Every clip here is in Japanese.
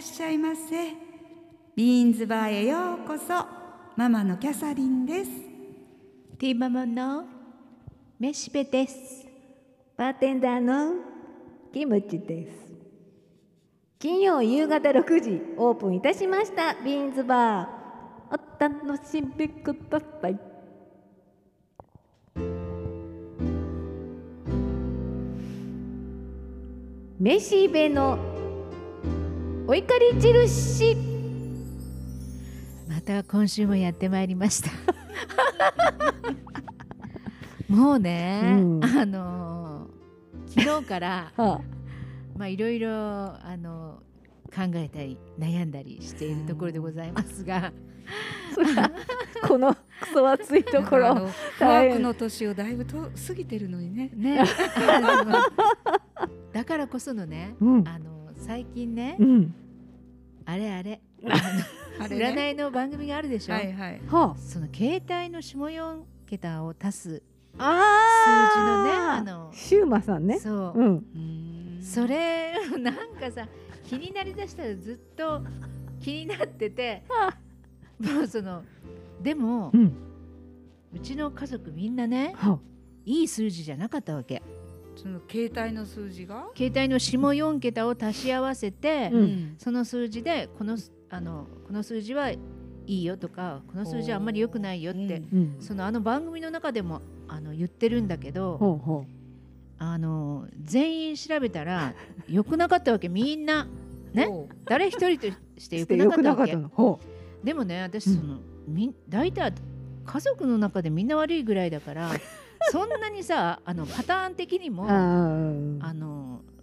らっしゃいませ。ビーンズバーへようこそ。ママのキャサリンです。ティーママのメシベです。バーテンダーのキムチです。金曜夕方6時オープンいたしましたビーンズバー、お楽しみください。めしべのお怒り印、また今週もやってまいりましたもうね、昨日から、はあ、まあいろいろ考えたり悩んだりしているところでございますがこのクソ暑いところ、パークの年をだいぶと過ぎてるのにねだからこそのね、最近ね、あれ占いの番組があるでしょ。その携帯の下4桁を足す数字のね、シューマさんね。それなんかさ、気になりだしたらずっと気になっててもうでも、うちの家族みんなね、いい数字じゃなかったわけ。その携帯の数字が、携帯の下4桁を足し合わせて、その数字でこの数字はいいよとか、この数字はあんまり良くないよって、番組の中でも言ってるんだけど、全員調べたら良くなかったわけ、みんなね。誰一人として良くなかったわけ。でもね、私大体家族の中でみんな悪いぐらいだからそんなにさ、パターン的にも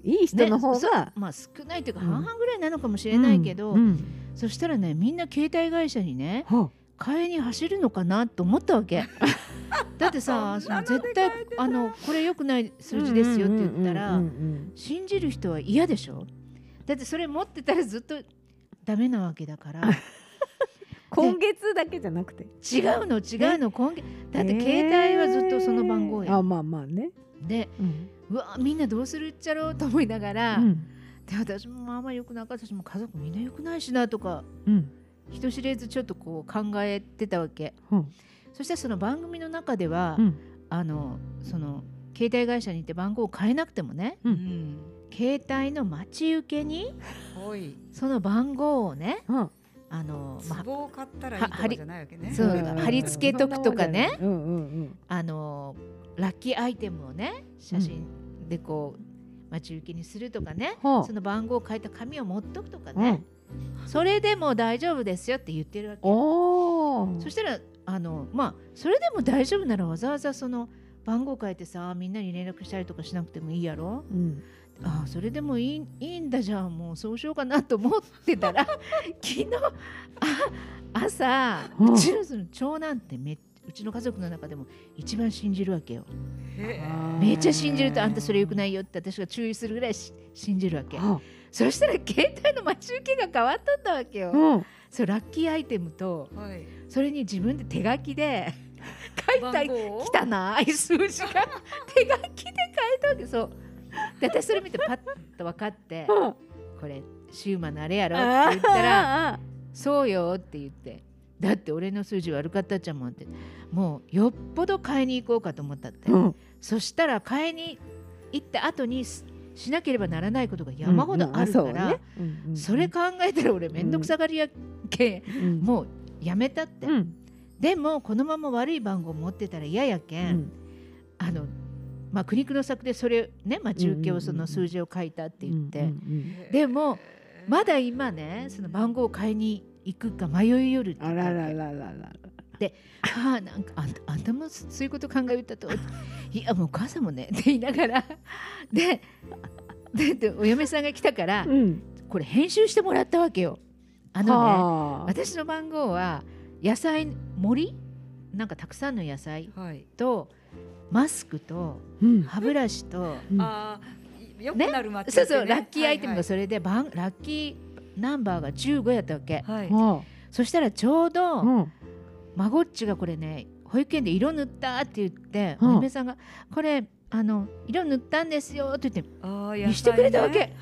いい人の方がまあ少ないというか、半々ぐらいなのかもしれないけど、そしたらね、みんな携帯会社にね、買いに走るのかなと思ったわけだってさ、絶対これ良くない数字ですよって言ったら信じる人は嫌でしょ。だってそれ持ってたらずっとダメなわけだから今月だけじゃなくて、違うの今月だって、携帯はずっとその番号や、まあねで、うわみんなどうするっちゃろうと思いながら、で私もあんまりよくなかったし、も家族みんなよくないしなとか、人知れずちょっとこう考えてたわけ。そしたらその番組の中では、その携帯会社に行って番号を変えなくてもね、携帯の待ち受けにその番号をね、壺を買ったらいいとかじゃないわけね。貼り付けとくとかね、ラッキーアイテムをね、写真でこう待ち受けにするとかね、その番号を書いた紙を持っとくとかね、それでも大丈夫ですよって言ってるわけ。そしたらそれでも大丈夫ならわざわざその番号変えてさ、みんなに連絡したりとかしなくてもいいやろ。ああ、それでもいいんだ、じゃあもうそうしようかなと思ってたら昨日朝、うちの長男ってうちの家族の中でも一番信じるわけよ。めっちゃ信じると、あんたそれよくないよって私が注意するぐらい信じるわけ。そしたら携帯の待ち受けが変わっとったわけよ。そう、ラッキーアイテムと、それに自分で手書きで書いた汚い数字が手書きで書いたわけ。そうで、私それ見てパッと分かってこれシウマのあれやろって言ったら、そうよって言って、だって俺の数字悪かったじゃんもんって、もうよっぽど買いに行こうかと思ったって。そしたら買いに行った後にしなければならないことが山ほどあるから、それ考えたら俺めんどくさがりやけ、もうやめたって。でもこのまま悪い番号持ってたら嫌やけん、苦肉の策でそれね、待ち受けをその数字を書いたって言って。でもまだ今ね、その番号を買いに行くか迷いよるって言ったわけ。で、なんかあんたもそういうこと考えたと、いやもうお母さんもねって言いながら、でお嫁さんが来たから、これ編集してもらったわけよ。私の番号は野菜盛りなんかたくさんの野菜と、マスクと歯ブラシと、よくなるマッチ、ラッキーアイテムがそれで、ラッキーナンバーが15やったわけ。そしたらちょうど孫っちがこれね、保育園で色塗ったって言って、お嫁さんがこれ色塗ったんですよって言って見せてくれたわけ。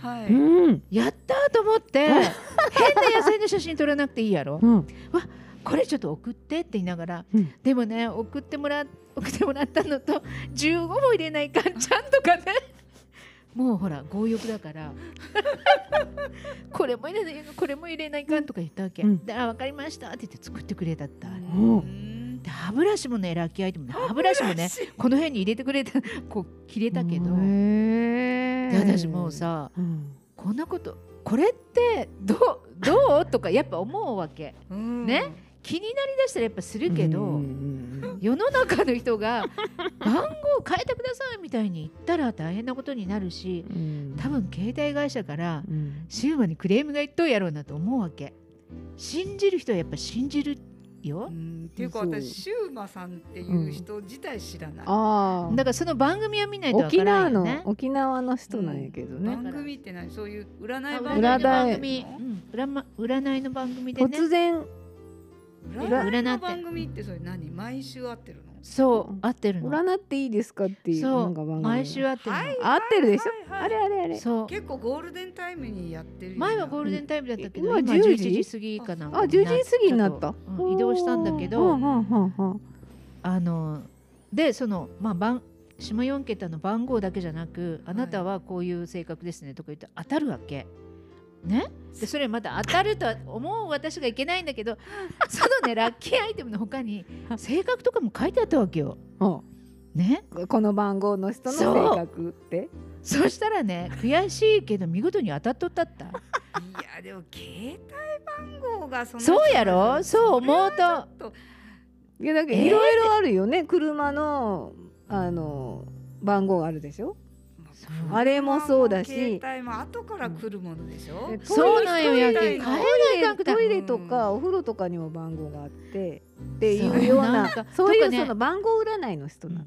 やったと思って変な野菜の写真撮らなくていいやろ、うん、わこれちょっと送ってって言いながら、うん、でもね送ってもらったのと15も入れないかんちゃんとかねもうほら強欲だからこれも入れないこれも入れないかんとか言ったわけ、うん、であ分かりましたって言って作ってくれたった、うん、で歯ブラシもねラッキーアイテムね歯ブラシもねこの辺に入れてくれたこう切れたけどで私もうさ、うん、こんなことこれってどうとかやっぱ思うわけ、うん、ね気になりだしたらやっぱするけど、うん、世の中の人が番号変えてくださいみたいに言ったら大変なことになるし、うん、多分携帯会社からシウマにクレームがいっとうやろうなと思うわけ。信じる人はやっぱ信じるよ、うん、っていうか私シウマさんっていう人自体知らない、うん、あだからその番組は見ないとわからないよね。沖縄の人なんやけどね、うん、番組って何そういう占いの番組、うん、占いの番組でね突然占いの番組ってそれ何毎週合ってるのそう合ってるの占っていいですかっていうのが番組毎週合ってるの、はい、合ってるでしょ、はいはい、あれそう結構ゴールデンタイムにやってる前はゴールデンタイムだったけど、うん、今11時過ぎかなあ10時過ぎになった、うん、移動したんだけどでそのまあ下4桁の番号だけじゃなくあなたはこういう性格ですねとか言って当たるわけね、でそれまた当たるとは思う私がいけないんだけどそのねラッキーアイテムの他に性格とかも書いてあったわけよ、ね、この番号の人の性格ってそしたらね悔しいけど見事に当たっとったったいやでも携帯番号がそうやろそう思うといやだけどいろいろあるよね、車の、番号があるでしょあれもそうだし携帯も後から来るものでしょ、うん、そうなんよやけトイレとかお風呂とかにも番号があって、うん、っていうようなそういうその番号占いの人な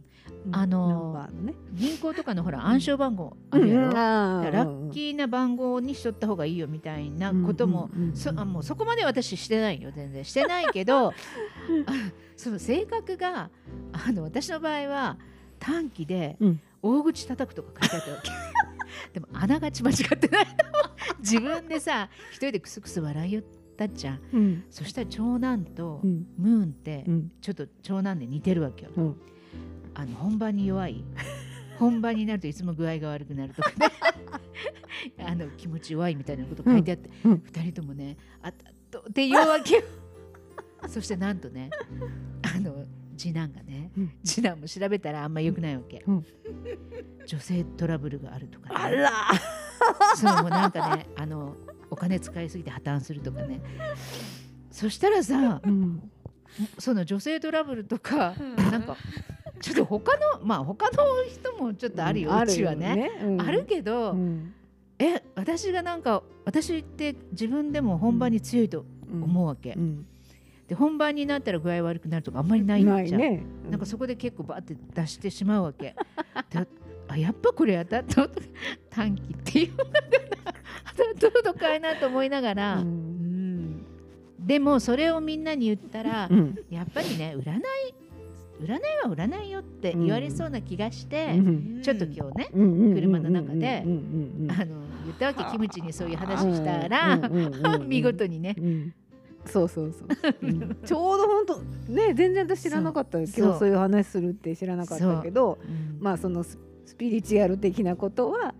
の、うん、ね、銀行とかのほら暗証番号あるやろ、うん、だラッキーな番号にしとった方がいいよみたいなことも、うんうんうん、もうそこまで私してないよ全然してないけどその性格が私の場合は短期で、うん大口叩くとか書いてあったわけでもあながち間違ってない自分でさ一人でクスクス笑いよったっちゃ、うん、そしたら長男とムーンって、うん、ちょっと長男で似てるわけよ、うん、本番に弱い本番になるといつも具合が悪くなるとかね気持ち弱いみたいなこと書いてあって、うんうん、2人ともねあたっとって言うわけよそしてなんとね次男がね、うん、次男も調べたらあんま良くないわけ、うん、女性トラブルがあるとか、ね、あらそうもうなんかねお金使いすぎて破綻するとかねそしたらさ、うん、その女性トラブルとか、うん、なんかちょっと他の人もちょっとあるよ、うん、うちは ね、うん、あるけど、うん、私がなんか私って自分でも本番に強いと思うわけ、うんうんうんで本番になったら具合悪くなるとかあんまりないじゃんない、ねうん、なんかそこで結構バーって出してしまうわけあやっぱこれ当たった短期っていうのが当たったとかいなと思いながら、うん、でもそれをみんなに言ったら、うん、やっぱりね占いは占いよって言われそうな気がして、うん、ちょっと今日ね、うん、車の中で言ったわけキムチにそういう話したら、見事にね、うんそう、うん、ちょうど本当ね全然私知らなかった今日そういう話するって知らなかったけど、うん、まあそのスピリチュアル的なことは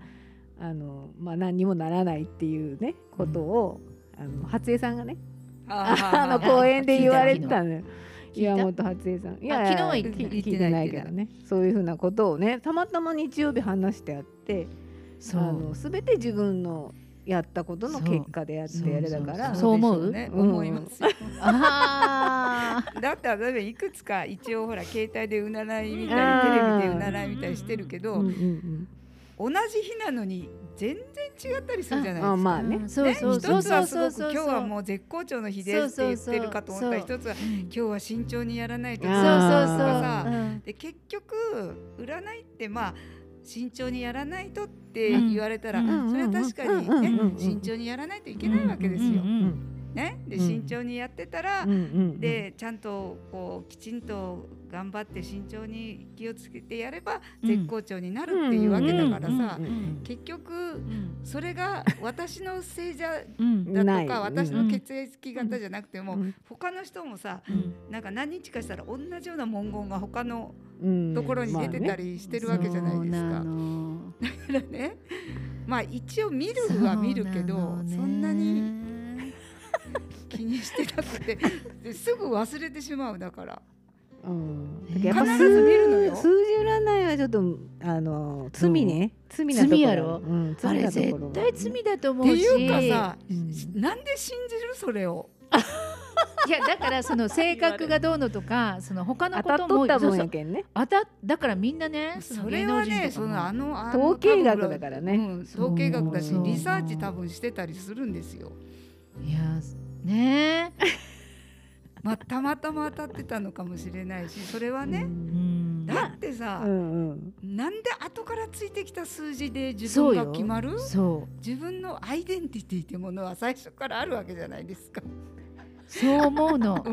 まあ、何にもならないっていうねことを、うん、初江さんがね公演で言われてたのよ岩本初江さんいや昨日は聞いてないけどねそういうふうなことをねたまたま日曜日話してあって全て自分のやったことの結果でやってやるだからそう思う？思いますよあだって例えばいくつか一応ほら携帯で占いみたいテレビで占いみたいしてるけど、うんうんうん、同じ日なのに全然違ったりするじゃないですか。ああまあね、一つはすごく今日はもう絶好調の日ですって言ってるかと思ったら一つは今日は慎重にやらないとかで結局占いってまあ慎重にやらないとって言われたら、うん、それは確かにね、うん、慎重にやらないといけないわけですよ、うんうんうんね、で慎重にやってたら、でちゃんとこうきちんと頑張って慎重に気をつけてやれば絶好調になるっていうわけだからさ、結局それが私の性じゃだとか私の血液型じゃなくても他の人もさ、なんか何日かしたら同じような文言が他のところに出てたりしてるわけじゃないですか。だからね、まあ一応見るは見るけど、そんなに気にしてなくてすぐ忘れてしまう。だから、だから必ず見るのよ。数字占いはちょっと罪ね、罪なところ、罪やろ、あれ絶対罪だと思うし、っていうかさ、なんで信じるそれをいやだからその性格がどうのとかその他のことも当たっとったもんやけんね。だからみんなね、それはね、その統計学だからね、統計学だしリサーチ多分してたりするんですよ。いやねまあ、たまたま当たってたのかもしれないし、それはね、だってさ、なんで後からついてきた数字で自分が決まる？自分のアイデンティティってものは最初からあるわけじゃないですか。そう思うの、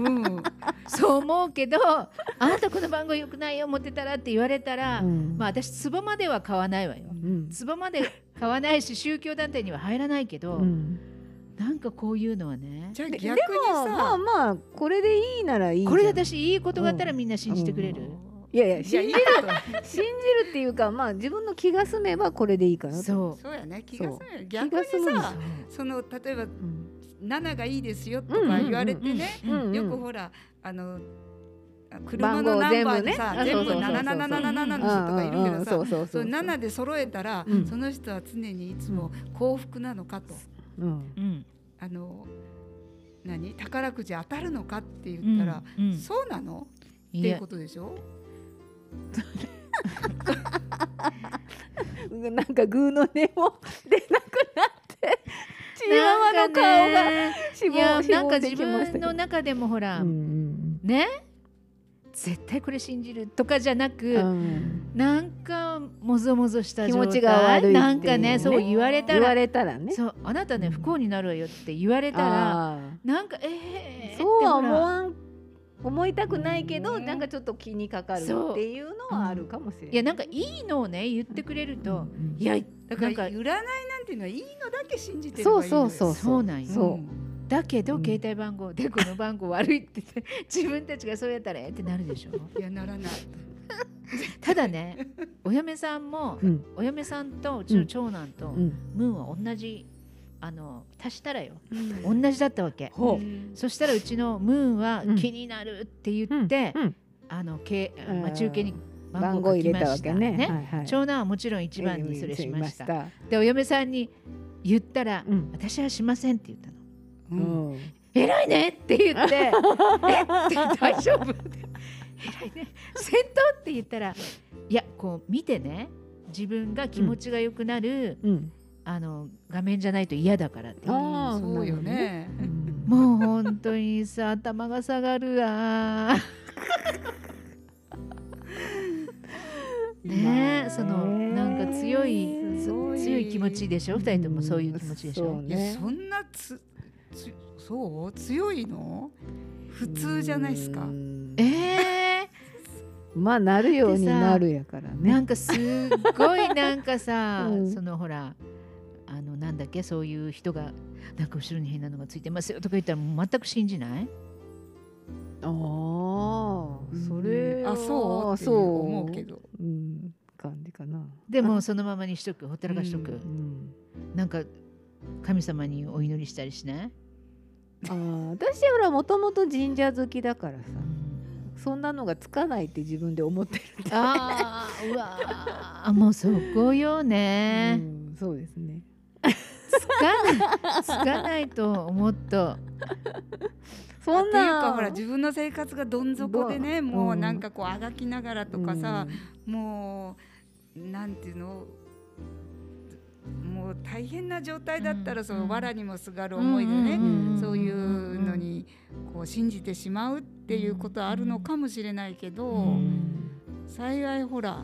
そう思うけど、あなたこの番号良くないよ持ってたらって言われたら、まあ私ツボまでは買わないわよ、ツボまで買わないし宗教団体には入らないけど、なんかこういうのはね、じゃあ逆にさ、でもまあまあこれでいいならいい。これで私いいことがあったらみんな信じてくれる。いやいや信じるっていうか、まあ自分の気が済めばこれでいいかなと。そうやね、気が済める。逆にさ、その例えば7がいいですよとか言われてね、よくほら車のナンバーでさ全部7777の人とかいるけどさ、その7で揃えたらその人は常にいつも幸福なのかと。何宝くじ当たるのかって言ったら、そうなのっていうことでしょ。なんかグーの音も出なくなってチワワの顔がなんか自分の中でもほら、ね、絶対これ信じるとかじゃなく、なんかもぞもぞした状態、気持ちが悪いっていうね、なんかね、そう言われたらね、そうあなたね不幸になるわよって言われたら、なんかそうは思いたくないけど、なんかちょっと気にかかるっていうのはあるかもしれない。いやなんかいいのをね言ってくれると、いやだから占いなんていうのはいいのだけ信じてればいいのよ。そうなんよ。だけど携帯番号でこの番号悪いって自分たちがそうやったらってなるでしょ。いやならない。ただね、お嫁さんも、お嫁さんとうちの長男とムーンは同じ、足したらよ、同じだったわけ。そしたらうちのムーンは気になるって言って中継に番号を入れたわけね。長男はもちろん1番にそれしました。でお嫁さんに言ったら、私はしませんって言ったの。偉いねって言って、大丈夫偉いね戦闘って言ったら、いやこう見てね、自分が気持ちが良くなる、画面じゃないと嫌だからって。そうよね、もう本当にさ頭が下がるわねえ、そのなんか強い気持ちでしょ。2人ともそういう気持ちでしょ。いやそんなそう強いの普通じゃないですか。まあなるようになるやからね。なんかすっごいなんかさ、そのほらなんだっけ、そういう人がなんか後ろに変なのがついてますよとか言ったらもう全く信じない。それはそう思うけど、感じかな。でもそのままにしとく、ほったらかしとく。なんか神様にお祈りしたりしない？私はもともと神社好きだからさ、そんなのがつかないって自分で思ってるんだ。うわもうそこよね、そうですね。つかないと思った。そんなっていうか、ほら自分の生活がどん底でね、もうなんかこうあがきながらとかさ、もうなんていうの、もう大変な状態だったら、その藁にもすがる思いでね、そういうのにこう信じてしまうっていうことはあるのかもしれないけど、幸いほら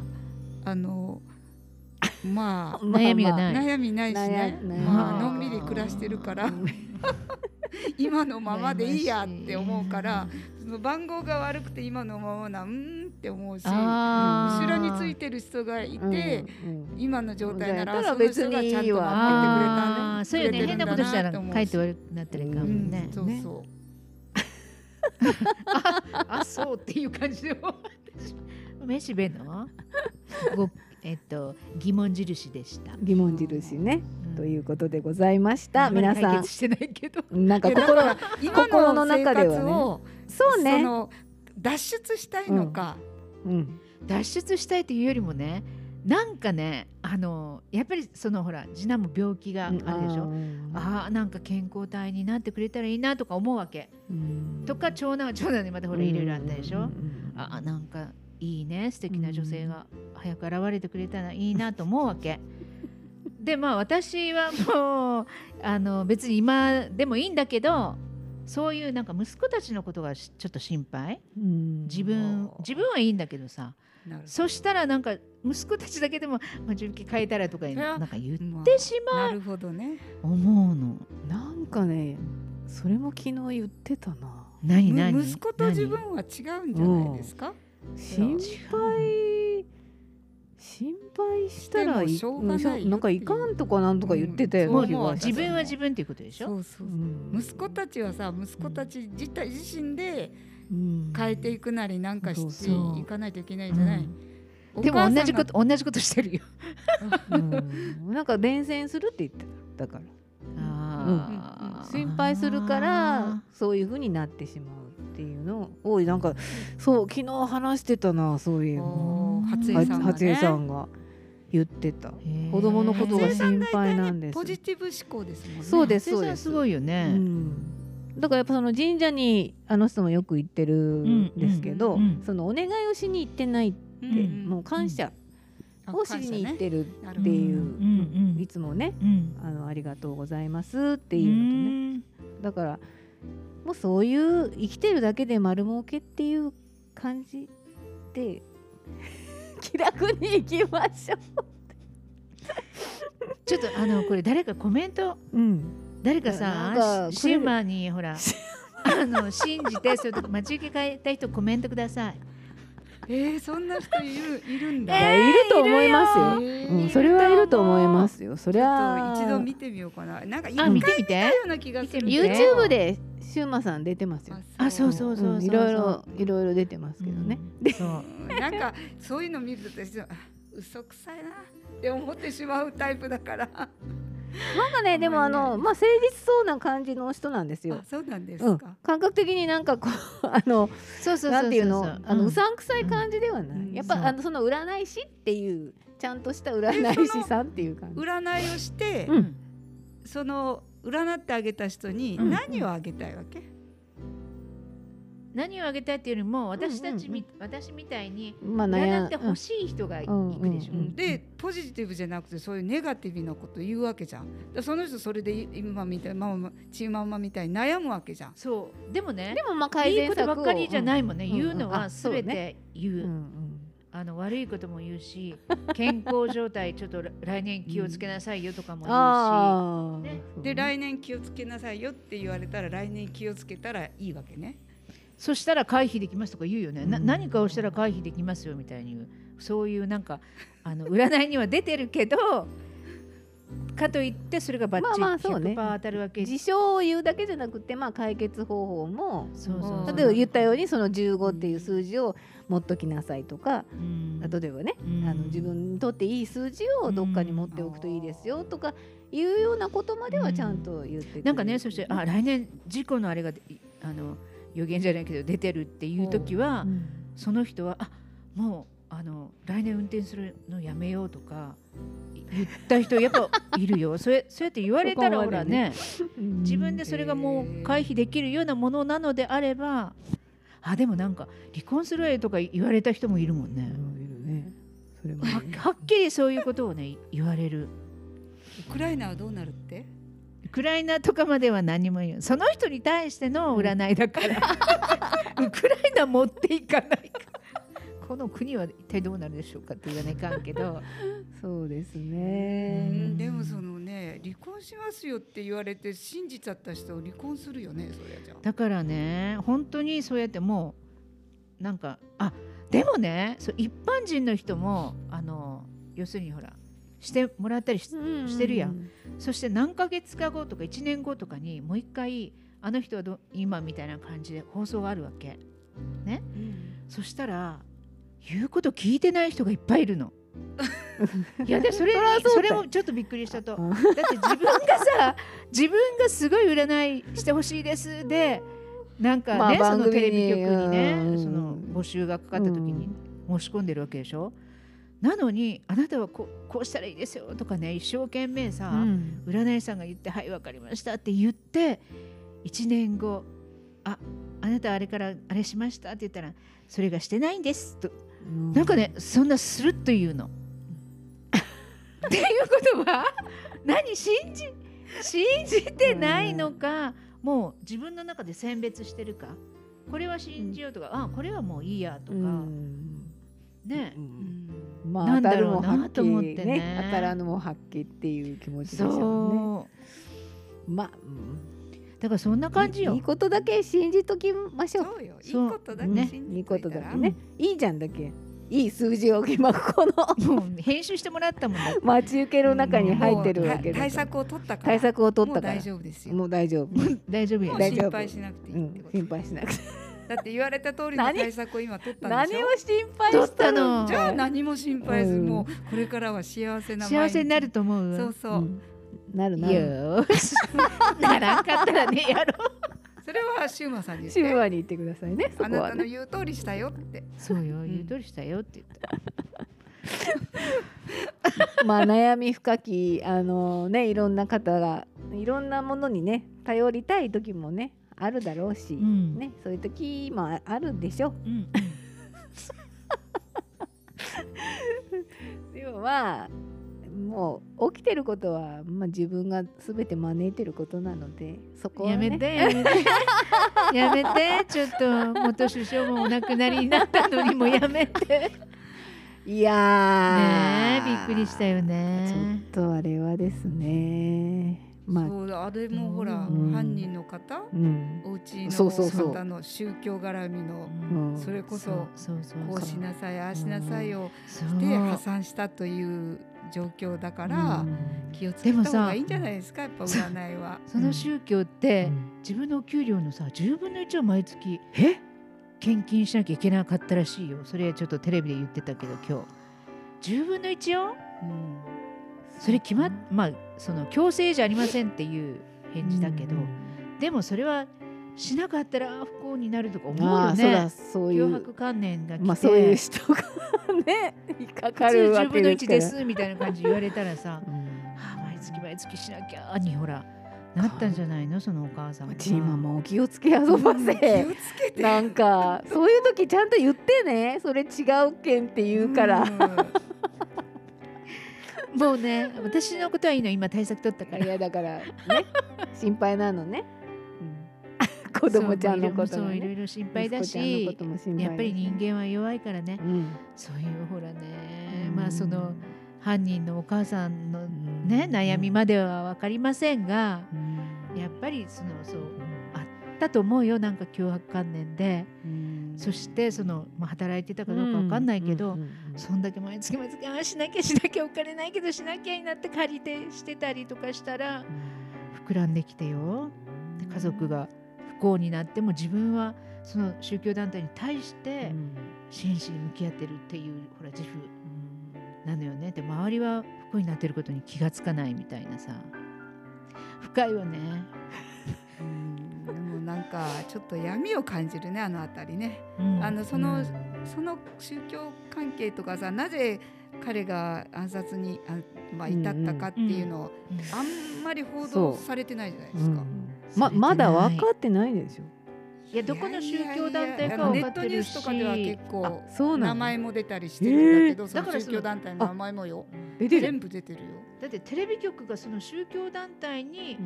まあ悩みないしね、のんびり暮らしてるから今のままでいいやって思うから、その番号が悪くて今のままなんって思うし、後ろについてる人がいて、今の状態ならその人がちゃんと待っててくれたね、そういうね、変なことしたら帰って悪くなったらいいかもね。そうそうあ、そうっていう感じでめしべの疑問印でした。疑問印ね、ということでございました。皆さん解決してないけど、なんか心の中ではね、そうね、脱出したいのか、脱出したいというよりもね、なんかね、やっぱりそのほら次男も病気があるでしょ、ああなんか健康体になってくれたらいいなとか思うわけ、とか長男にまたほらいろいろあったでしょ、ああなんかいいね、素敵な女性が早く現れてくれたらいいなと思うわけで、まあ私はもう別に今でもいいんだけど、そういうなんか息子たちのことがちょっと心配、自分はいいんだけどさ、そしたらなんか息子たちだけでも順気変えたらとかなんか言ってしまう、なるほどね、思うのなんかね、それも昨日言ってたな。何息子と自分は違うんじゃないですか。心配したらなんかいかんとかなんとか言ってたよね。自分は自分っていうことでしょ。そうそうそう。息子たちはさ、息子たち自身で変えていくなりなんかしていかないといけないんじゃない。でも同じことしてるよ。なんか伝染するって言ってただから。心配するからそういうふうになってしまう。っていうのをなんかそう昨日話してたな、そういう初江さんが言ってた、子供のことが心配なんです。ポジティブ思考ですもんね。そうですそうです。すごいよね。だからやっぱその神社にあの人もよく行ってるんですけど、そのお願いをしに行ってないって、もう感謝をしに行ってるっていう、いつもねありがとうございますっていうのとね、だから。もうそういう生きてるだけで丸儲けっていう感じで気楽に生きましょうちょっとこれ誰かコメント、誰かさシウマにほら信じてそれと待ち受け変えた人コメントください。そんな人いるんだ。いると思いますよ。それはいると思いますよ。それは一度見てみようかな。なんか一回見たような気がする。YouTube でシューマさん出てますよ。あ、そうそうそう。いろいろ出てますけどね。なんかそういうの見ると嘘くさいなって思ってしまうタイプだから。なんかね、でもまあ誠実そうな感じの人なんですよ。そうなんですか。感覚的になんかこうなんていうの、うさんくさい感じではない。やっぱその占い師っていうちゃんとした占い師さんっていう感じ。占いをして、その占ってあげた人に何をあげたいわけ？何をあげたいっていうよりも私みたいに占ってほしい人がいくでしょ。でポジティブじゃなくてそういうネガティブなこと言うわけじゃん。その人それで今みたいなチーママみたいに悩むわけじゃん。そうでもね、でもまあ改善策をいいことばっかりじゃないもんね。言うのはすべて言う。悪いことも言うし、健康状態ちょっと来年気をつけなさいよとかも言うし、で来年気をつけなさいよって言われたら来年気をつけたらいいわけね。そしたら回避できますとか言うよね。何かをしたら回避できますよみたいに、そういうなんか占いには出てるけどかといってそれがバッチリ 100% 当たるわけ。事象を言うだけじゃなくて、解決方法も例えば言ったようにその15っていう数字を持っときなさいとか、例えばね自分にとっていい数字をどっかに持っておくといいですよとかいうようなことまではちゃんと言ってくれる。なんかね、そして来年事故のあれが予言じゃないけど出てるっていう時は、その人はもう来年運転するのやめようとか言った人やっぱいるよ。そうやって言われたらほらね、自分でそれがもう回避できるようなものなのであれば、でもなんか離婚するわよとか言われた人もいるもんね。はっきりそういうことをね言われる。ウクライナはどうなるって？ウクライナとかまでは何も言う、その人に対しての占いだから、ウクライナ持っていかないかこの国は一体どうなるでしょうかって言わないかんけどそうですね。でもそのねね、離婚しますよって言われて信じちゃった人を離婚するよね、それじゃ。だからね、本当にそうやってもうなんか、あ、でもね、そう一般人の人も要するにほらしてもらったり してるやん。そして何ヶ月か後とか1年後とかにもう一回あの人は今みたいな感じで放送があるわけね、そしたら言うこと聞いてない人がいっぱいいるの。いやで それもちょっとびっくりしたと。だって自分がすごい占いしてほしいですで、なんかね、そのテレビ局にね、その募集がかかった時に申し込んでるわけでしょ。なのにあなたはこうしたらいいですよとかね、一生懸命さ、占い師さんが言ってはいわかりましたって言って、1年後あなたあれからあれしましたって言ったらそれがしてないんですと、なんかね、そんなスルッと言うの。っていうことは何、信じてないのか、もう自分の中で選別してるか、これは信じようとか、あ、これはもういいやとか、ね、まあ、当たるもはっきり、ね、当たらぬもはっきりっていう気持ちですよね。まあ、だからそんな感じよ。いいことだけ信じときましょう。そうよ、いいことだけ信じといたら、ね、いいじゃん。だけいい数字を今この編集してもらったもんね。待ち受けの中に入ってるわけで、対策を取ったから、もう大丈夫ですよ。もう大丈夫、もう心配しなくていいってこと、心配しなくていい。だって言われた通りの対策を今取ったんでしょ。何を心配したの。じゃあ何も心配ず、もうこれからは幸せになると思う。そうそう、なるよし。ならんかったらね、やろう。それはシューマさんに言って、シューマに言ってください ね、そこはね、あなたの言う通りしたよって。そうよ、言う通りしたよって言った。まあ、悩み深きね、いろんな方がいろんなものにね頼りたい時もねあるだろうし、ね、そういう時もあるでしょ、でもまあもう起きてることは、まあ、自分がすべて招いてることなので、そこはね、やめてちょっと元首相もお亡くなりになったのにもやめて。いやー、ね、びっくりしたよね。ちょっとあれはですね、まあ、そう、あれもほら、犯人の方、お家の方の宗教絡みの、それこそこうしなさい、ああしなさいをして破産したという状況だから、気をつけた方がいいんじゃないですか、やっぱ占いは。その宗教って、自分のお給料のさ10分の1を毎月献金しなきゃいけなかったらしいよ。それちょっとテレビで言ってたけど、今日10分の1よ、それまあ、その強制じゃありませんっていう返事だけど、でもそれはしなかったら不幸になるとか思うよね。脅迫観念が来て、まあ、そういう人がね、引っかかるわけですから、普通10分の1ですみたいな感じ言われたらさ、はあ、毎月しなきゃにほらなったんじゃないの、そのお母さんは。チーママ、お気をつけ遊ばせ、気をつけて、なんかそういう時ちゃんと言ってね、それ違うけんって言うから、もうね、私のことはいいの、今対策取ったから。いやだからね、心配なのね、子供ちゃんのことも、ね、そう、いろいろ心配だし、やっぱり人間は弱いからね、そういうほらね、まあその犯人のお母さんのね、悩みまでは分かりませんが、やっぱりそうあったと思うよ、なんか脅迫観念で、そしてまあ、働いてたかどうか分かんないけど、そんだけ毎月しなきゃお金ないけどしなきゃになって借りてしてたりとかしたら膨らんできてよ、で家族が不幸になっても自分はその宗教団体に対して真摯に向き合ってるっていうほら自負なのよね。で周りは不幸になってることに気がつかないみたいなさ、深いよね。なんかちょっと闇を感じるね、あのあたりね、その宗教関係とかさ、なぜ彼が暗殺に至ったかっていうのをあんまり報道されてないじゃないですか。まだ分かってないでしょ。いや、どこの宗教団体かは分かってるし、ネットニュースとかでは結構名前も出たりしてるんだけど、その宗教団体の名前もよ、全部出てるよ。だってテレビ局がその宗教団体に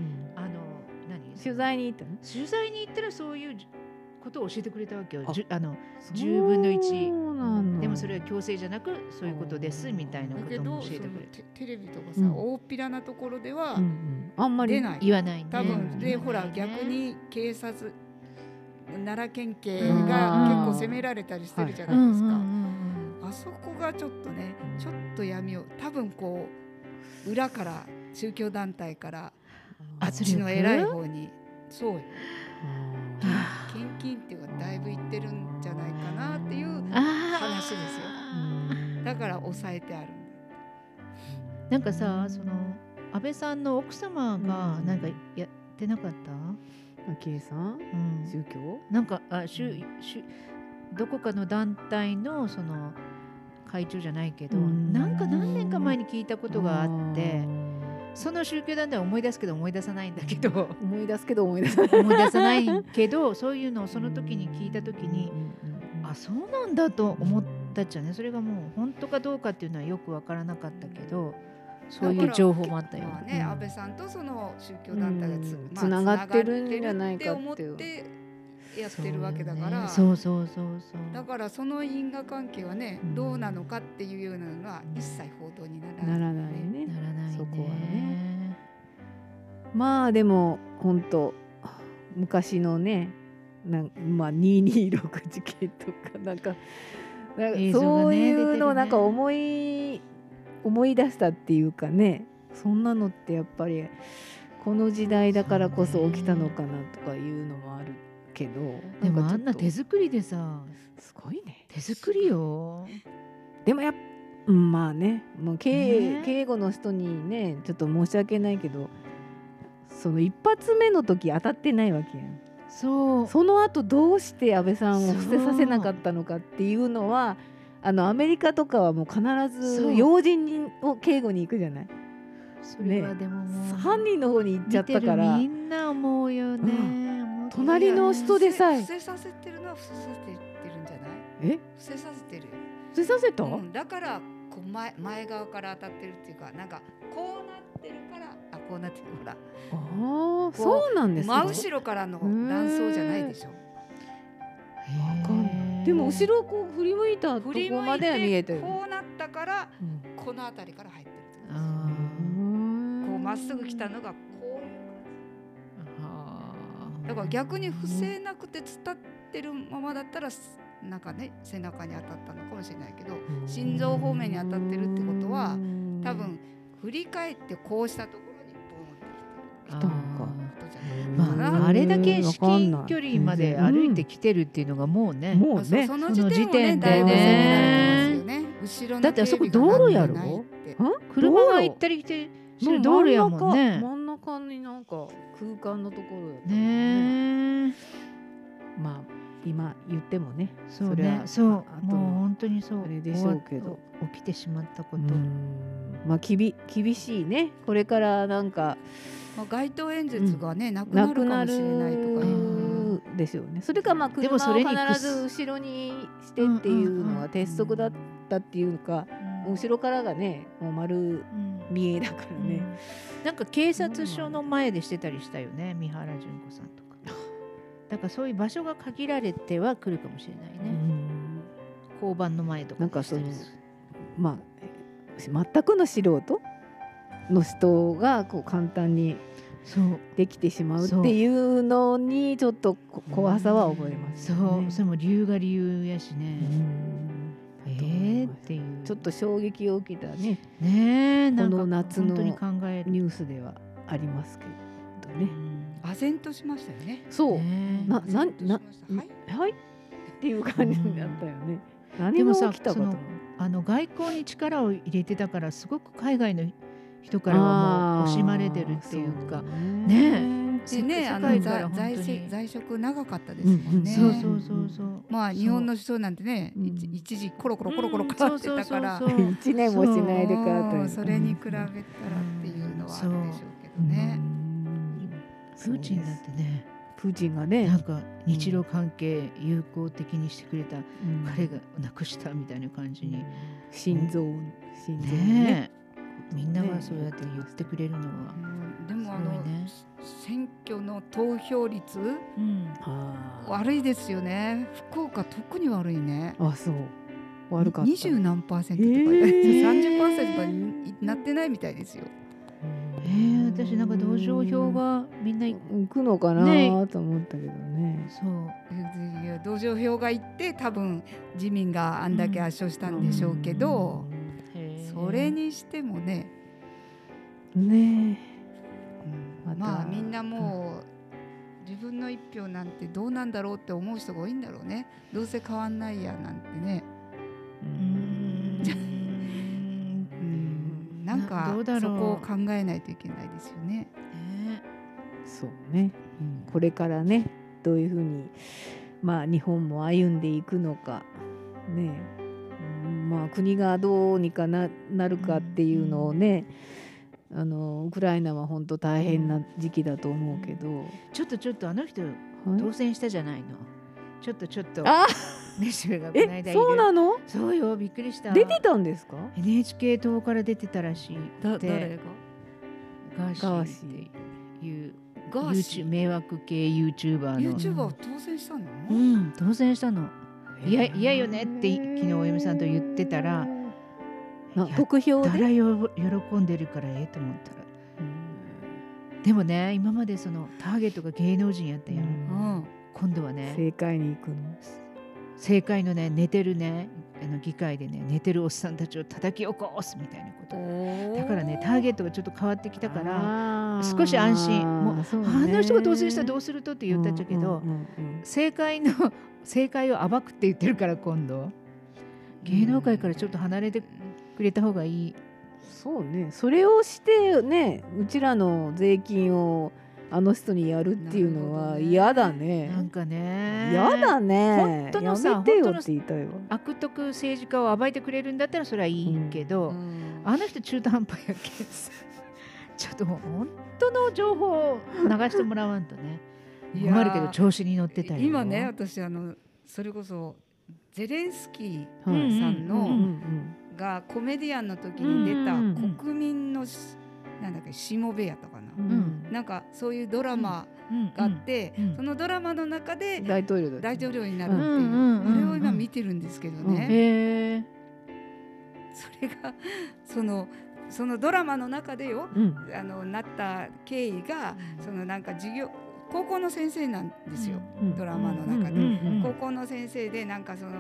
取材に行ったらそういうことを教えてくれたわけよ。10分の1。でもそれは強制じゃなくそういうことですみたいなことも教えてくれて。テレビとかさ、大っぴらなところではあんまり出ない。言わないね。多分でほら逆に警察奈良県警が結構責められたりしてるじゃないですか。あそこがちょっとね、ちょっと闇を多分こう裏から宗教団体からあっちの偉い方にそうよ。献金っていうかだいぶいってるんじゃないかなっていう話ですよ。だから抑えてある。なんかさ、その安倍さんの奥様がなんかやってなかった？計算？宗教？なんかどこかの団体のその会長じゃないけど、なんか何年か前に聞いたことがあって。その宗教団体は思い出すけど思い出さないんだけど思い出さないけどそういうのをその時に聞いた時にあ、そうなんだと思ったっちゃね。それがもう本当かどうかっていうのはよく分からなかったけど、そういう情報もあったよね。安倍さんとその宗教団体がつながってるんじゃないかって思ってやってるわけだから、だからその因果関係はね、どうなのかっていうようなのは一切報道にならないね。そこはね、まあでも本当昔のね、まあ226事件とかなんかそういうのをなんか思い出したっていうかね、そんなのってやっぱりこの時代だからこそ起きたのかなとかいうのもあるけど、でもあんな手作りでさ、すごいね、手作りよ。でもやっぱまあね、もう警護の人にね、ちょっと申し訳ないけど、その一発目の時当たってないわけやん。その後どうして安倍さんを伏せさせなかったのかっていうのは、アメリカとかはもう必ず要人を警護に行くじゃない。それはでももう犯人の方に行っちゃったから、みんな思うよね、隣の人でさえ伏せさせてるのは伏せさせてるんじゃない？伏せさせてるよ。伏せさせた？だから前側から当たってるっていうか、なんかこうなってるから、あ、こうなってるから、ああ、そうなんですね。真後ろからの断層じゃないでしょ。でも後ろこう振り向いたとこまでは見えてる。こうなったからこの辺りから入ってるってことですよね。こうまっすぐ来たのがこういう感じだから、逆に不正なくて突っ立ってるままだったらなんかね、背中に当たったのかもしれないけど、心臓方面に当たってるってことは多分振り返ってこうしたところにボーンってきてる。あれだけ至近距離まで歩いてきてるっていうのがもうね、その時点でね、だってあそこ道路やろ、車が行ったり来て道路やもんね。真ん中になんか空間のところだったね。まあ今言ってもね、それはそう、もう本当にそうあれでしょうけど、起きてしまったこと、まあ厳しいね。これからなんか街頭演説がね、なくなるかもしれないとかいうですよね。それかまあ車を必ず後ろにしてっていうのは鉄則だったっていうか、後ろからがねもう丸見えだからね。なんか警察署の前でしてたりしたよね、三原純子さんとか。だからそういう場所が限られてはくるかもしれないね。交番の前とか。なんかそういう、まあ全くの素人の人がこう簡単にできてしまうっていうのにちょっと怖さは覚えますね。そう、それも理由が理由やしね。っていうちょっと衝撃を受けたね。ねえ、この夏のニュースではありますけどね。唖然としましたよね。そう、はいっていう感じになったよね。何も起きたことも。外交に力を入れてたから、すごく海外の人からはもう惜しまれてるっていうかね。でね、在職長かったですもんね。そう。まあ日本の首相なんてね、一時コロコロコロコロ変わってたから、1年もしないで変わったり、それに比べたらっていうのはあるでしょうけどね。プーチンだってね、プーチンがね、なんか日露関係友好的にしてくれた彼がなくしたみたいな感じに、心臓ね、みんながそうやって言ってくれるのは、でもも選挙の投票率、うん、悪いですよね。福岡特に悪いね。あ、そう悪かった。20何%とか、30%とかなってないみたいですよ。私なんか同情票がみんな行くのかなと思ったけどね。そういや同情票が行って多分自民があんだけ圧勝したんでしょうけど、それにしてもねねえ、まあみんなもう自分の一票なんてどうなんだろうって思う人が多いんだろうね。どうせ変わんないやなんてね。なんかそこを考えないといけないですよね。そうね、うん、これからねどういうふうに、まあ、日本も歩んでいくのか、ねまあ、国がどうにか なるかっていうのをね、うん、ウクライナは本当大変な時期だと思うけど、うん、ちょっとあの人当選したじゃないの、はい、ちょっとメシュがこの間いる。そうなの？そうよ、びっくりした。出てたんですか？ NHK 党から出てたらしい。誰が？ガーシーっていう迷惑系 YouTuber の YouTuber 当選したの？うん、当選したの。いやよねって昨日お嫁さんと言ってたら、得票で誰が喜んでるからと思ったら、でもね今までそのターゲットが芸能人やったやん、うん、今度はね政界に行くの。政界のね寝てるね議会でね寝てるおっさんたちを叩き起こすみたいなことだからね、ターゲットがちょっと変わってきたから少し安心。もう、ね、あの人が当選したらどうするとって言ったっちゃけど、政界を暴くって言ってるから、今度芸能界からちょっと離れてくれた方がいい。そうね、それをしてねうちらの税金をあの人にやるっていうのは嫌だね。なんかね嫌だね。本当のさ、やめてよって言いたいわ。悪徳政治家を暴いてくれるんだったらそれはいいけど、うん、あの人中途半端やけんちょっともう本当の情報を流してもらわんとね困るけど、調子に乗ってたり今ね。私それこそゼレンスキーさんの、うんうんうんうん、がコメディアンの時に出た国民のなんだっけしもべやったかな、うん、なんかそういうドラマがあって、うんうん、そのドラマの中で大統領になるっていう、うん、あれを今見てるんですけどね、うん、へー、それがそのドラマの中でよ、うん、なった経緯がそのなんか高校の先生なんですよ、うん、ドラマの中で、うんうんうん、高校の先生でなんかその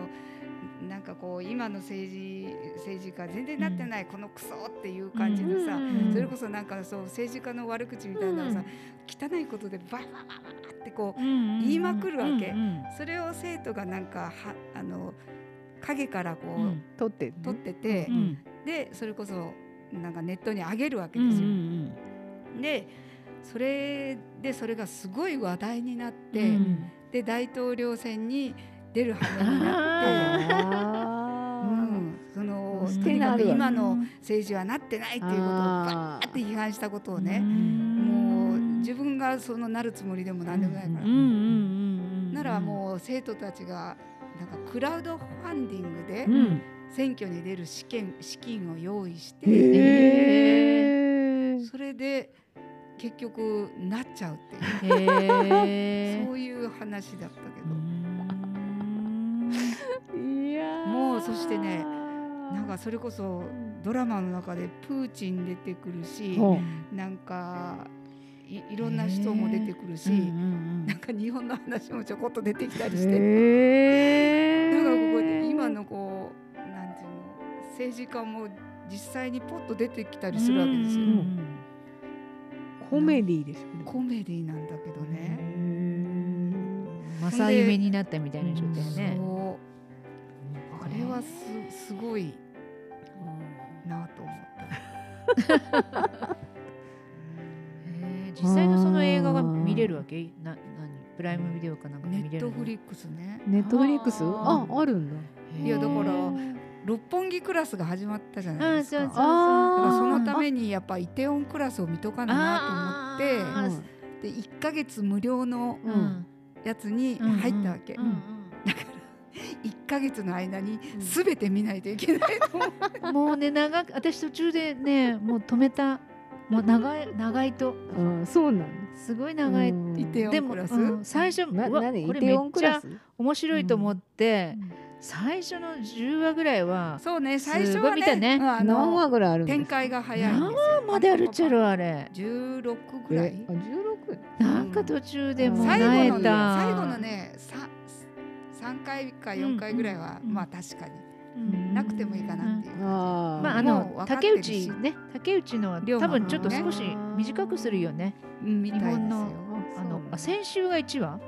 なんかこう今の政治家全然なってない、うん、このクソっていう感じのさ、うん、それこそなんかそう政治家の悪口みたいなのさ、うん、汚いことでババババってこう言いまくるわけ、うんうんうん、それを生徒がなんか影からこう、うん、撮ってて、うん、でそれこそなんかネットに上げるわけですよ、うんうん、でそれがすごい話題になって、うん、で大統領選に出る羽目になって、うん、とにかく今の政治はなってないっていうことをバーって批判したことをね、もう自分がなるつもりでも何でもないから、うんうんうん、ならもう生徒たちがなんかクラウドファンディングで選挙に出る資金を用意して、それで結局なっちゃうっていう、そういう話だったけど、もうそしてねなんかそれこそドラマの中でプーチン出てくるし、なんか いろんな人も出てくるし、なんか日本の話もちょこっと出てきたりして、なんかここで今のこうなんていうの政治家も実際にポッと出てきたりするわけですよ。コメディーですよね。コメディなんだけどね、正夢になったみたいな状態ね。あれはすごいなと思った実際のその映画が見れるわけ？何プライムビデオかなんか見れるの？ネットフリックスね。ネットフリックス？あるんだ。いやだから六本木クラスが始まったじゃないですか。だからそのためにやっぱイテウォンクラスを見とかなと思って、で1ヶ月無料のやつに入ったわけ、うんうんうんうん、だから1ヶ月の間に全て見ないといけないと思う、うん、もうね長く私途中でねもう止めたもう長いと、うん、そうなの。すごい長い。イテウォンクラス。でも、最初これめっちゃ面白いと思って、最初の10話ぐらいはそうね、最初はね、何話ぐらいあるんですか？展開が早いんですよ。何話まであるっちゃろあれ。16ぐらい。16。なんか途中でも泣いた。最後のね、3回か4回ぐらいは、まあ確かに。なくてもいいかなっていう。まあ竹内のは多分ちょっと少し短くするよね。日本の先週が1話、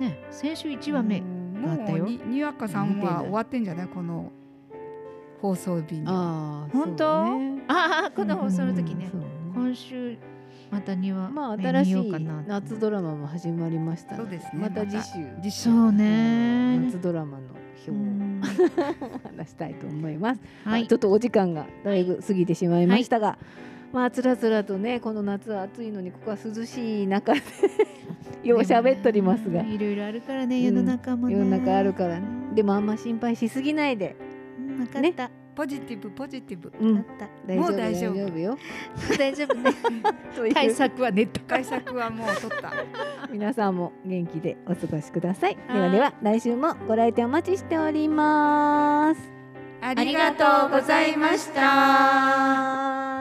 ね、先週1話目だったよ。にわかさんは終わってんじゃないこの放送日に。本当？ああこの放送の時ね。今週また2話目見ようかな。夏ドラマも始まりました。そうですね。また次週そうね。夏ドラマの表。話したいと思います、はい、ちょっとお時間がだいぶ過ぎてしまいましたが、はい、まあつらつらとねこの夏は暑いのにここは涼しい中でよう喋っとりますが、いろいろあるからね世の中もね、世の中あるからね。でもあんま心配しすぎないで、分かった、ね、ポジティブ、うん、もう大丈夫よ大丈夫ね対策はもう取った皆さんも元気でお過ごしください。ではでは来週もご来店お待ちしております。ありがとうございました。